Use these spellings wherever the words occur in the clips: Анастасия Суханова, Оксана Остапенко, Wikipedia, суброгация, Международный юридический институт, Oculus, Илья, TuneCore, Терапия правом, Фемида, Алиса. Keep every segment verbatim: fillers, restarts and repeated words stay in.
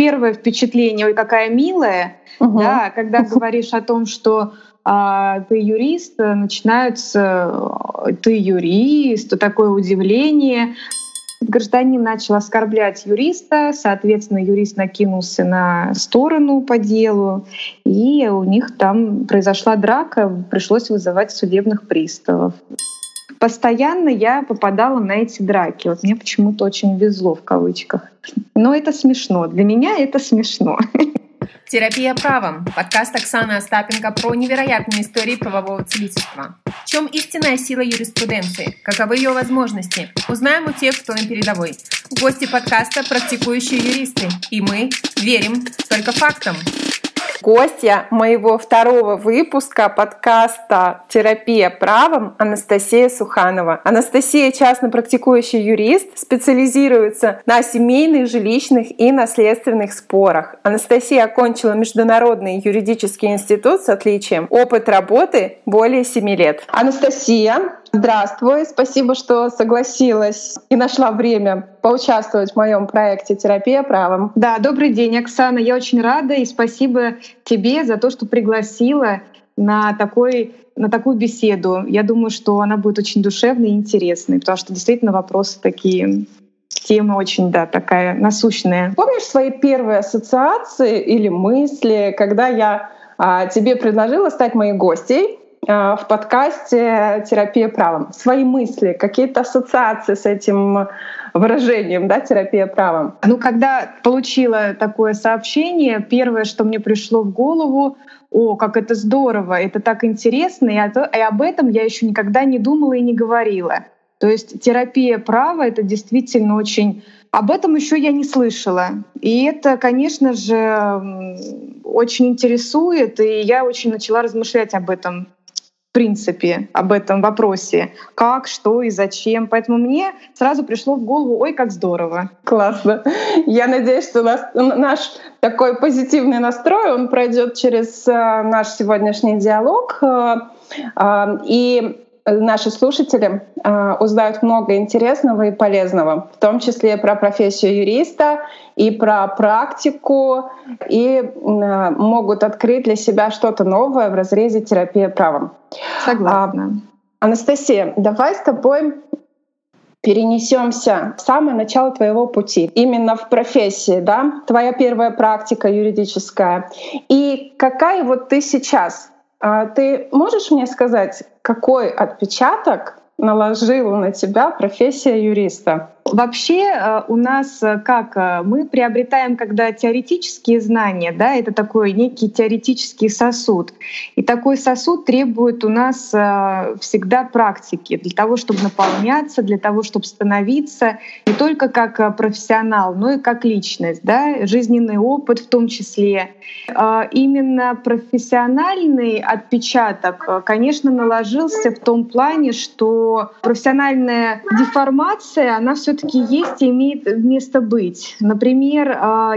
первое впечатление, ой, какая милая, угу. да, когда говоришь о том, что а, ты юрист, начинается «ты юрист», такое удивление. Гражданин начал оскорблять юриста, соответственно, юрист накинулся на сторону по делу, и у них там произошла драка, пришлось вызывать судебных приставов. Постоянно я попадала на эти драки. Вот мне почему-то очень везло в кавычках. Но это смешно. Для меня это смешно. Терапия правом. Подкаст Оксаны Остапенко про невероятные истории правового целительства. В чем истинная сила юриспруденции? Каковы ее возможности? Узнаем у тех, кто на передовой. Гости подкаста – практикующие юристы. И мы верим только фактам. Гостья моего второго выпуска подкаста «Терапия правом» Анастасия Суханова. Анастасия — частно практикующий юрист, специализируется на семейных, жилищных и наследственных спорах. Анастасия окончила Международный юридический институт с отличием. Опыт работы более семи лет. Анастасия, здравствуй, спасибо, что согласилась и нашла время поучаствовать в моем проекте «Терапия правом». Да, добрый день, Оксана, я очень рада и спасибо тебе за то, что пригласила на, такой, на такую беседу. Я думаю, что она будет очень душевной и интересной, потому что действительно вопросы такие... Тема очень, да, такая насущная. Помнишь свои первые ассоциации или мысли, когда я а, тебе предложила стать моей гостьей в подкасте «Терапия правом»? Свои мысли, какие-то ассоциации с этим выражением, да, «терапия правом». Ну, когда получила такое сообщение, первое, что мне пришло в голову, о, как это здорово, это так интересно, и, от, и об этом я еще никогда не думала и не говорила. То есть терапия права — это действительно очень... Об этом еще я не слышала. И это, конечно же, очень интересует, и я очень начала размышлять об этом. В принципе, об этом вопросе. Как, что и зачем. Поэтому мне сразу пришло в голову, ой, как здорово. Классно. Я надеюсь, что нас, наш такой позитивный настрой, он пройдет через наш сегодняшний диалог. И наши слушатели узнают много интересного и полезного, в том числе про профессию юриста и про практику, и могут открыть для себя что-то новое в разрезе терапии правом. Согласна. Анастасия, давай с тобой перенесемся в самое начало твоего пути, именно в профессии, да, твоя первая практика юридическая. И какая вот ты сейчас? Ты можешь мне сказать, какой отпечаток наложила на тебя профессия юриста? Вообще у нас как? Мы приобретаем, когда теоретические знания, да, это такой некий теоретический сосуд. И такой сосуд требует у нас всегда практики для того, чтобы наполняться, для того, чтобы становиться не только как профессионал, но и как личность, да, жизненный опыт в том числе. Именно профессиональный отпечаток, конечно, наложился в том плане, что профессиональная деформация, она всё-таки есть и имеет место быть. Например,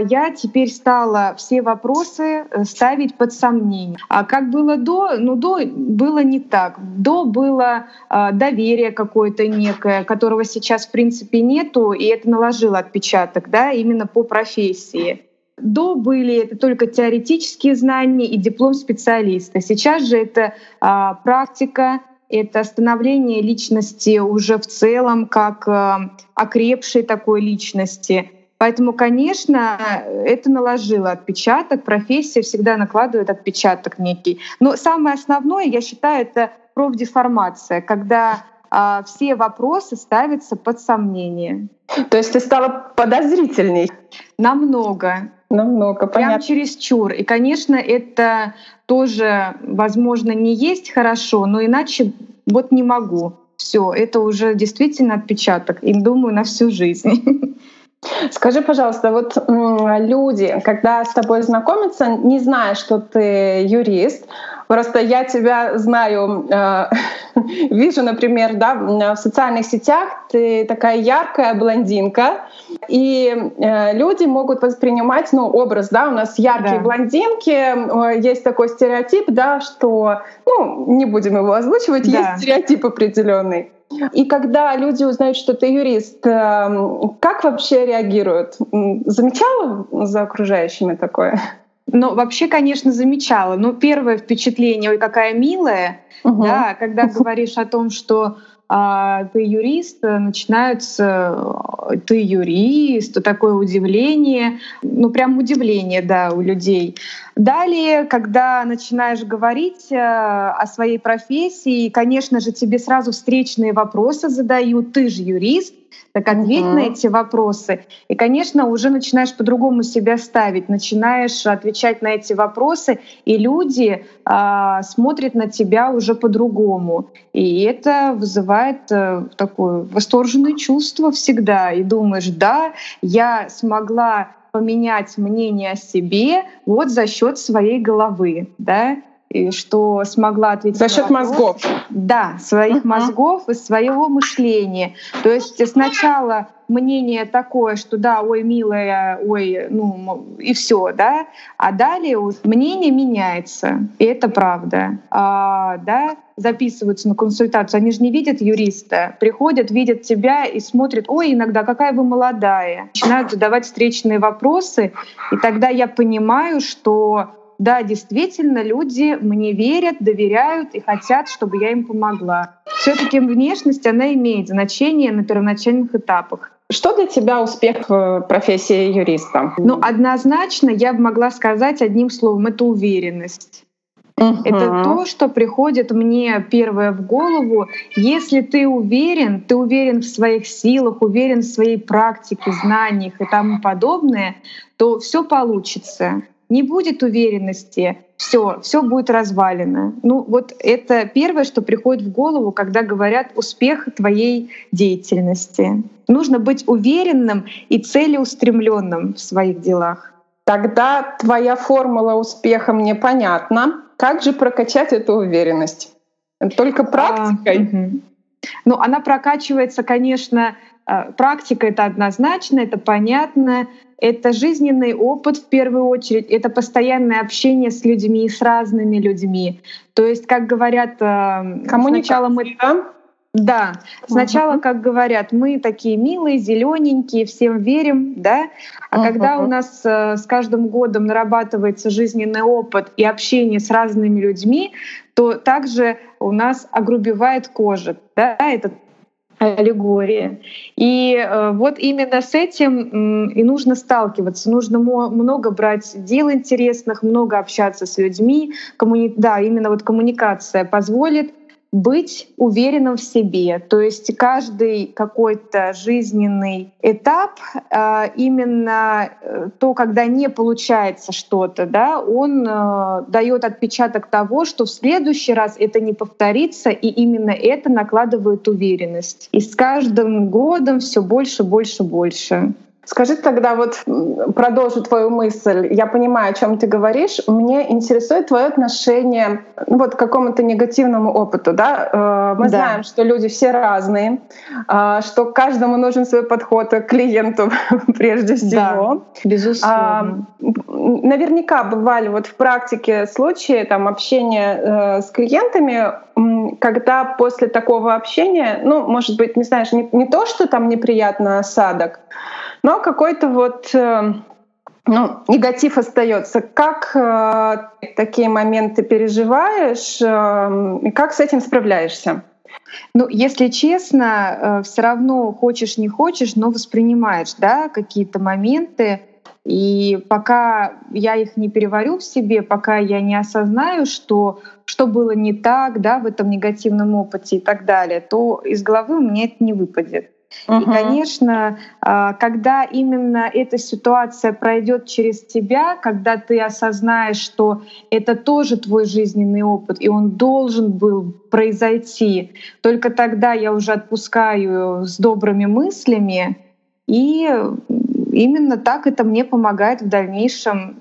я теперь стала все вопросы ставить под сомнение. А как было до? Ну, до было не так. До было доверие какое-то некое, которого сейчас в принципе нету, и это наложило отпечаток, да, именно по профессии. До были это только теоретические знания и диплом специалиста. Сейчас же это практика, это становление личности уже в целом как окрепшей такой личности. Поэтому, конечно, это наложило отпечаток. Профессия всегда накладывает отпечаток некий. Но самое основное, я считаю, это профдеформация, когда все вопросы ставятся под сомнение. То есть ты стала подозрительней? Намного. Намного, понятно. Прям чересчур. И, конечно, это тоже, возможно, не есть хорошо, но иначе вот не могу. Все, это уже действительно отпечаток. И думаю, на всю жизнь. Скажи, пожалуйста, вот люди, когда с тобой знакомятся, не зная, что ты юрист, просто я тебя знаю, э, вижу, например, да, в социальных сетях ты такая яркая блондинка, и э, люди могут воспринимать, ну, образ, да, у нас яркие, да, блондинки, э, есть такой стереотип, да, что, ну, не будем его озвучивать, да, есть стереотип определенный. И когда люди узнают, что ты юрист, как вообще реагируют? Замечала за окружающими такое? Ну, вообще, конечно, замечала. Ну, первое впечатление, ой, какая милая, угу. да, когда говоришь о том, что а, ты юрист, начинается «ты юрист», такое удивление, ну, прям удивление, да, у людей. Далее, когда начинаешь говорить о своей профессии, конечно же, тебе сразу встречные вопросы задают «ты же юрист», так ответь угу. на эти вопросы. И, конечно, уже начинаешь по-другому себя ставить, начинаешь отвечать на эти вопросы, и люди э, смотрят на тебя уже по-другому. И это вызывает э, такое восторженное чувство всегда. И думаешь, да, я смогла поменять мнение о себе вот за счет своей головы, да? И что смогла ответить за счет мозгов, да, своих uh-huh. мозгов и своего мышления. То есть сначала мнение такое, что да, ой, милая, ой, ну и все, да, а далее мнение меняется, и это правда, а, да, записываются на консультацию, они же не видят юриста, приходят, видят тебя и смотрят, ой, иногда какая вы молодая, начинают задавать встречные вопросы, и тогда я понимаю, что да, действительно, люди мне верят, доверяют и хотят, чтобы я им помогла. Все-таки внешность, она имеет значение на первоначальных этапах. Что для тебя успех в профессии юриста? Ну, однозначно я бы могла сказать одним словом — это уверенность. Uh-huh. Это то, что приходит мне первое в голову. Если ты уверен, ты уверен в своих силах, уверен в своей практике, знаниях и тому подобное, то все получится. Не будет уверенности, все, все будет развалено. Ну, вот это первое, что приходит в голову, когда говорят «успех твоей деятельности». Нужно быть уверенным и целеустремленным в своих делах. Тогда твоя формула успеха мне понятна. Как же прокачать эту уверенность? Только практикой? А, угу. Ну, она прокачивается, конечно. Практика — это однозначно, это понятно, это жизненный опыт в первую очередь, это постоянное общение с людьми, с разными людьми. То есть, как говорят, сначала мы... Да, сначала, как говорят, мы такие милые, зелененькие, всем верим, да. А uh-huh. когда у нас э, с каждым годом нарабатывается жизненный опыт и общение с разными людьми, то также у нас огрубевает кожа, да, это аллегория. И э, вот именно с этим э, и нужно сталкиваться. Нужно мо- много брать дел интересных, много общаться с людьми. Коммуни- да, именно вот коммуникация позволит быть уверенным в себе. То есть каждый какой-то жизненный этап, э, именно то, когда не получается что-то, да, он э, даёт отпечаток того, что в следующий раз это не повторится, и именно это накладывает уверенность. И с каждым годом все больше, больше, больше. Скажи тогда, вот продолжу твою мысль. Я понимаю, о чем ты говоришь. Мне интересует твое отношение вот, к какому-то негативному опыту. Да? Мы да. знаем, что люди все разные, что каждому нужен свой подход к клиенту прежде всего. Да, безусловно. Наверняка бывали вот в практике случаи там, общения с клиентами, когда после такого общения, ну, может быть, не знаешь, не, не то, что там неприятный осадок, но какой-то вот ну, негатив остается. Как э, такие моменты переживаешь э, и как с этим справляешься? Ну, если честно, э, все равно хочешь не хочешь, но воспринимаешь, да, какие-то моменты. И пока я их не переварю в себе, пока я не осознаю, что, что было не так, да, в этом негативном опыте и так далее, то из головы у меня это не выпадет. Uh-huh. И, конечно, когда именно эта ситуация пройдет через тебя, когда ты осознаешь, что это тоже твой жизненный опыт, и он должен был произойти, только тогда я уже отпускаю с добрыми мыслями, и именно так это мне помогает в дальнейшем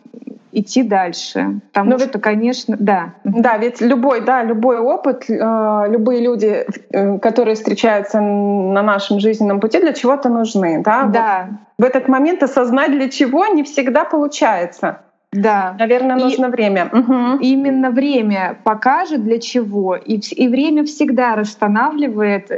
идти дальше. Потому Но что, ведь, конечно, да. Да, ведь любой, да, любой опыт, э, любые люди, э, которые встречаются на нашем жизненном пути, для чего-то нужны. Да? Да. Вот в этот момент осознать, для чего, не всегда получается. Да. Наверное, нужно и, время. Угу. Именно время покажет, для чего. И, и время всегда расстанавливает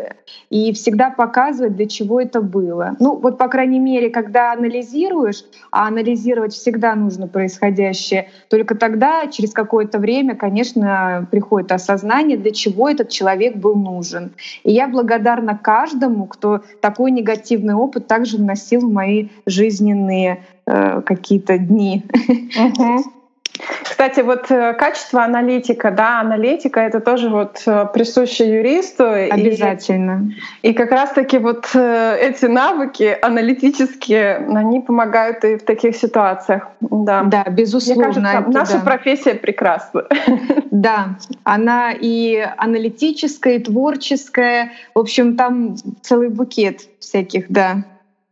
и всегда показывает, для чего это было. Ну, вот, по крайней мере, когда анализируешь, а анализировать всегда нужно происходящее, только тогда, через какое-то время, конечно, приходит осознание, для чего этот человек был нужен. И я благодарна каждому, кто такой негативный опыт также вносил в мои жизненные э, какие-то дни. Uh-huh. Кстати, вот качество аналитика, да, аналитика — это тоже вот присуще юристу. Обязательно. И, и как раз-таки вот эти навыки аналитические, они помогают и в таких ситуациях. Да, да, безусловно. Мне кажется, это, наша да. профессия прекрасна. Да, она и аналитическая, и творческая. В общем, там целый букет всяких, да.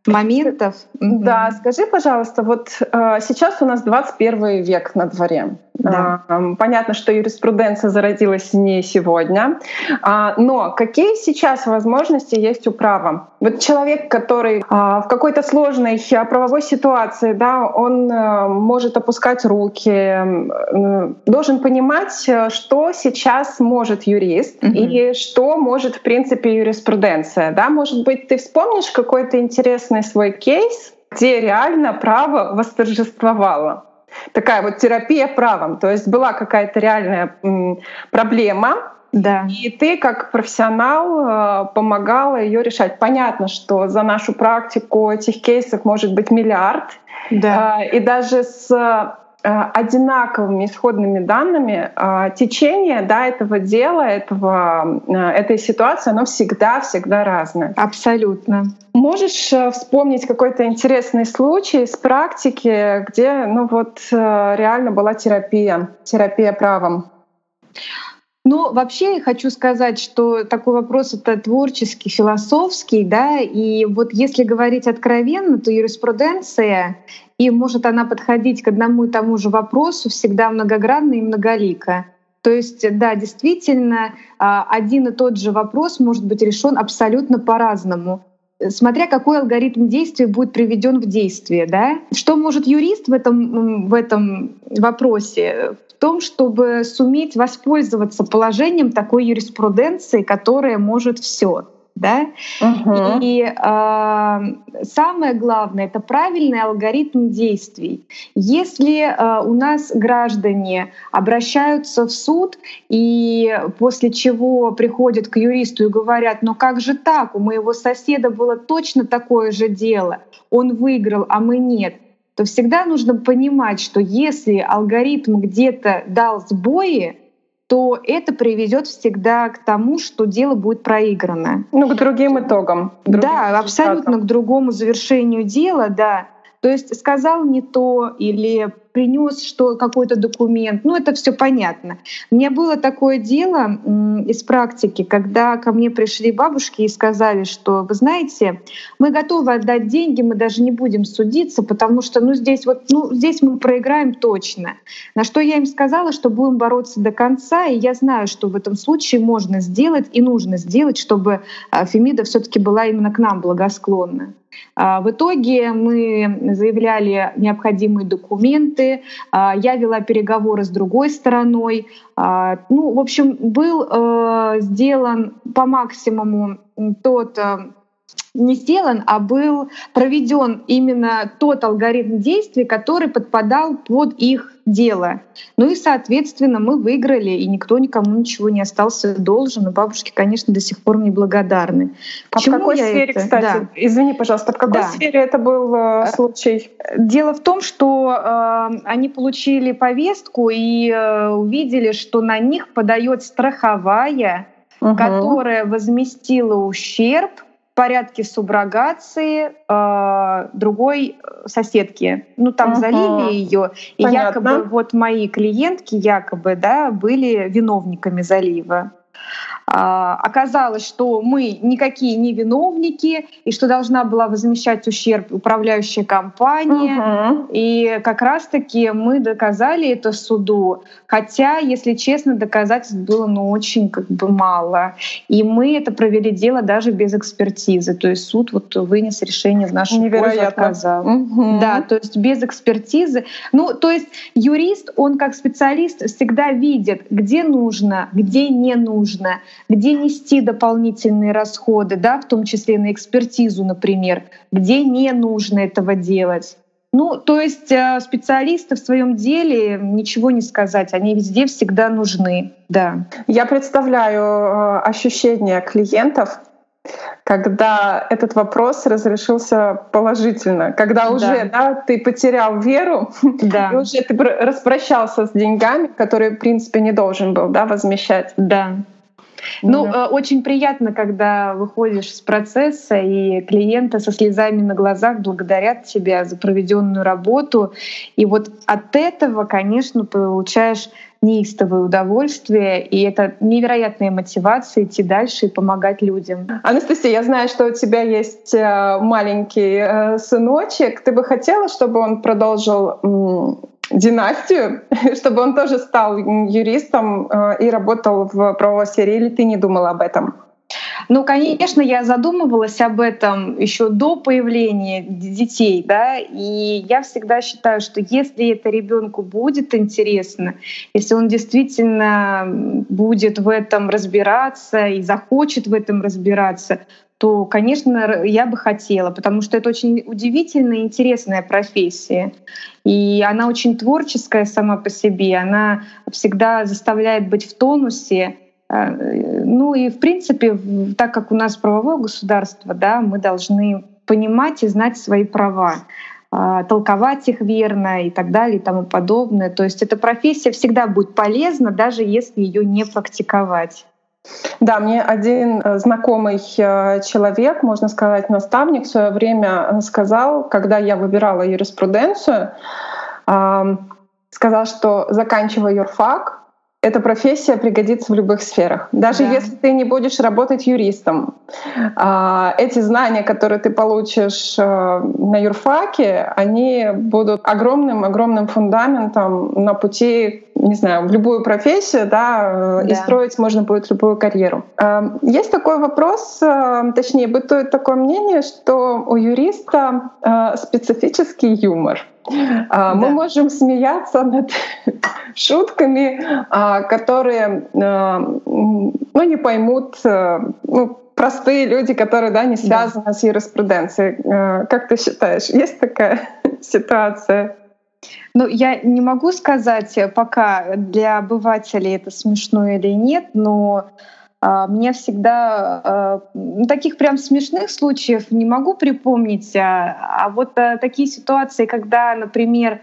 моментов. Да, mm-hmm. Скажи, пожалуйста, вот э, сейчас у нас двадцать первый век на дворе. Да. Э, понятно, что юриспруденция зародилась не сегодня, э, но какие сейчас возможности есть у права? Вот человек, который э, в какой-то сложной правовой ситуации, да, он э, может опускать руки, э, должен понимать, что сейчас может юрист mm-hmm. и что может, в принципе, юриспруденция. Да? Может быть, ты вспомнишь какой-то интересный свой кейс, где реально право восторжествовало. Такая вот терапия правом. То есть была какая-то реальная м, проблема, да. и ты как профессионал помогала ее решать. Понятно, что за нашу практику этих кейсов может быть миллиард. Да. И даже с одинаковыми исходными данными течение да, этого дела, этого, этой ситуации, оно всегда-всегда разное. Абсолютно. Можешь вспомнить какой-то интересный случай из практики, где ну вот, реально была терапия, терапия правом? Ну, вообще, я хочу сказать, что такой вопрос — это творческий, философский, да, и вот если говорить откровенно, то юриспруденция, и может она подходить к одному и тому же вопросу, всегда многогранна и многолика. То есть, да, действительно, один и тот же вопрос может быть решен абсолютно по-разному, смотря какой алгоритм действия будет приведен в действие. Да? Что может юрист в этом, в этом вопросе? В том, чтобы суметь воспользоваться положением такой юриспруденции, которая может все. Да? Uh-huh. И э, самое главное — это правильный алгоритм действий. Если э, у нас граждане обращаются в суд, и после чего приходят к юристу и говорят: «Ну как же так? У моего соседа было точно такое же дело, он выиграл, а мы нет», то всегда нужно понимать, что если алгоритм где-то дал сбои, то это приведет всегда к тому, что дело будет проиграно. Ну, к другим итогам. К другим да, результатам. Абсолютно к другому завершению дела, да. То есть сказал не то или принес что, какой-то документ. Ну, это все понятно. У меня было такое дело м, из практики, когда ко мне пришли бабушки и сказали, что, вы знаете, мы готовы отдать деньги, мы даже не будем судиться, потому что ну, здесь, вот, ну, здесь мы проиграем точно. На что я им сказала, что будем бороться до конца, и я знаю, что в этом случае можно сделать и нужно сделать, чтобы Фемида все-таки была именно к нам благосклонна. В итоге мы заявляли необходимые документы, я вела переговоры с другой стороной. Ну, в общем, был сделан по максимуму тот, не сделан, а был проведен именно тот алгоритм действий, который подпадал под их дело. Ну и, соответственно, мы выиграли, и никто никому ничего не остался должен. И бабушки, конечно, до сих пор мне благодарны. А в какой сфере, это? Кстати? Да. Извини, пожалуйста, в какой да. сфере это был э, случай? Дело в том, что э, они получили повестку и э, увидели, что на них подает страховая, угу. которая возместила ущерб в порядке суброгации э, другой соседки. Ну, там uh-huh. залили ее, и якобы вот мои клиентки якобы да, были виновниками залива. Оказалось, что мы никакие не виновники, и что должна была возмещать ущерб управляющая компания. Угу. И как раз-таки мы доказали это суду. Хотя, если честно, доказательств было ну, очень как бы, мало. И мы это провели дело даже без экспертизы. То есть суд вот вынес решение в нашу пользу, отказал. Угу. Да, то есть без экспертизы. Ну, то есть юрист, он как специалист всегда видит, где нужно, где не нужно, где нести дополнительные расходы, да, в том числе на экспертизу, например, где не нужно этого делать. Ну, то есть специалисты в своем деле ничего не сказать, они везде всегда нужны, да. Я представляю ощущения клиентов, когда этот вопрос разрешился положительно, когда уже да. Да, ты потерял веру, да. и уже ты распрощался с деньгами, которые, в принципе, не должен был, да, возмещать. Да. Ну, да. Очень приятно, когда выходишь с процесса, и клиенты со слезами на глазах благодарят тебя за проведенную работу. И вот от этого, конечно, получаешь неистовое удовольствие, и это невероятная мотивация идти дальше и помогать людям. Анастасия, я знаю, что у тебя есть маленький сыночек. Ты бы хотела, чтобы он продолжил династию, чтобы он тоже стал юристом и работал в правовой сфере, или ты не думала об этом? Ну, конечно, я задумывалась об этом еще до появления детей, да, и я всегда считаю, что если это ребенку будет интересно, если он действительно будет в этом разбираться и захочет в этом разбираться, то, конечно, я бы хотела, потому что это очень удивительная и интересная профессия. И она очень творческая сама по себе, она всегда заставляет быть в тонусе. Ну и, в принципе, так как у нас правовое государство, да, мы должны понимать и знать свои права, толковать их верно и так далее и тому подобное. То есть эта профессия всегда будет полезна, даже если ее не практиковать. Да, мне один знакомый человек, можно сказать, наставник, в свое время сказал, когда я выбирала юриспруденцию, сказал, что заканчивая юрфак, эта профессия пригодится в любых сферах. Даже да. если ты не будешь работать юристом, эти знания, которые ты получишь на юрфаке, они будут огромным-огромным фундаментом на пути, не знаю, в любую профессию, да, да. и строить можно будет любую карьеру. Есть такой вопрос, точнее, бытует такое мнение, что у юриста специфический юмор. Мы да. можем смеяться над шутками, которые ну, не поймут ну, простые люди, которые да, не связаны да. с юриспруденцией. Как ты считаешь, есть такая ситуация? Ну, я не могу сказать пока для обывателей это смешно или нет, но меня всегда таких прям смешных случаев не могу припомнить, а вот такие ситуации, когда, например,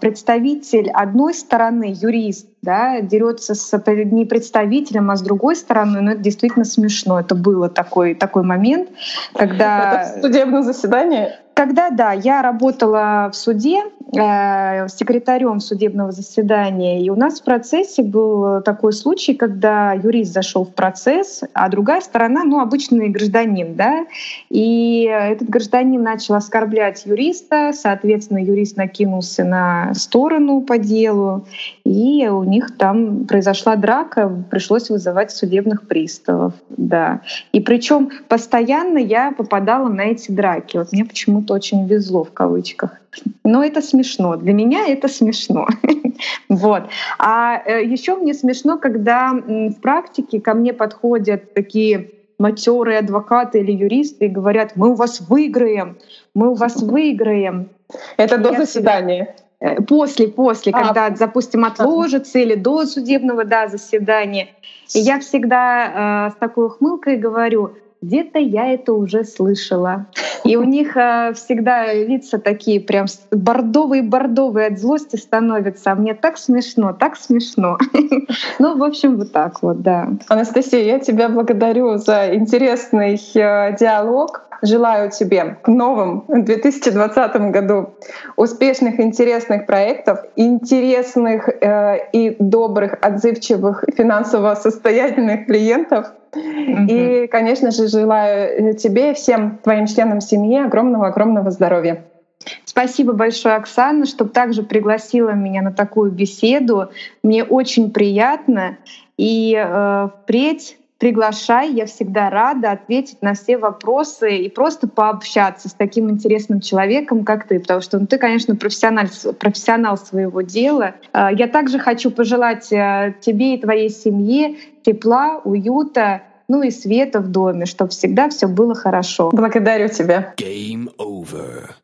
представитель одной стороны, юрист, да, дерется с не представителем, а с другой стороны, но ну, это действительно смешно. Это был такой, такой момент, когда... Это в судебном заседании? Когда, да, я работала в суде, э, секретарем судебного заседания, и у нас в процессе был такой случай, когда юрист зашел в процесс, а другая сторона, ну, обычный гражданин, да, и этот гражданин начал оскорблять юриста, соответственно, юрист накинулся на сторону по делу, и у них там произошла драка, пришлось вызывать судебных приставов, да. И причем постоянно я попадала на эти драки, вот мне почему-то очень везло в кавычках. Но это смешно. Для меня это смешно. Вот. А еще мне смешно, когда в практике ко мне подходят такие матерые адвокаты или юристы и говорят: мы у вас выиграем, мы у вас выиграем. Это до заседания. После, после, а, когда, допустим, отложится или до судебного да, заседания. И я всегда э, с такой ухмылкой говорю: где-то я это уже слышала. И у них э, всегда лица такие прям бордовые-бордовые от злости становятся. А мне так смешно, так смешно. Ну, в общем, вот так вот, да. Анастасия, я тебя благодарю за интересный диалог. желаю тебе к новым две тысячи двадцатому году успешных, интересных проектов, интересных э, и добрых, отзывчивых, финансово состоятельных клиентов. Mm-hmm. И, конечно же, желаю тебе и всем твоим членам семьи огромного-огромного здоровья. Спасибо большое, Оксана, что также пригласила меня на такую беседу. Мне очень приятно. И э, впредь приглашай, я всегда рада ответить на все вопросы и просто пообщаться с таким интересным человеком, как ты, потому что ну, ты, конечно, профессионал, профессионал своего дела. Я также хочу пожелать тебе и твоей семье тепла, уюта, ну и света в доме, чтобы всегда все было хорошо. Благодарю тебя. Game over.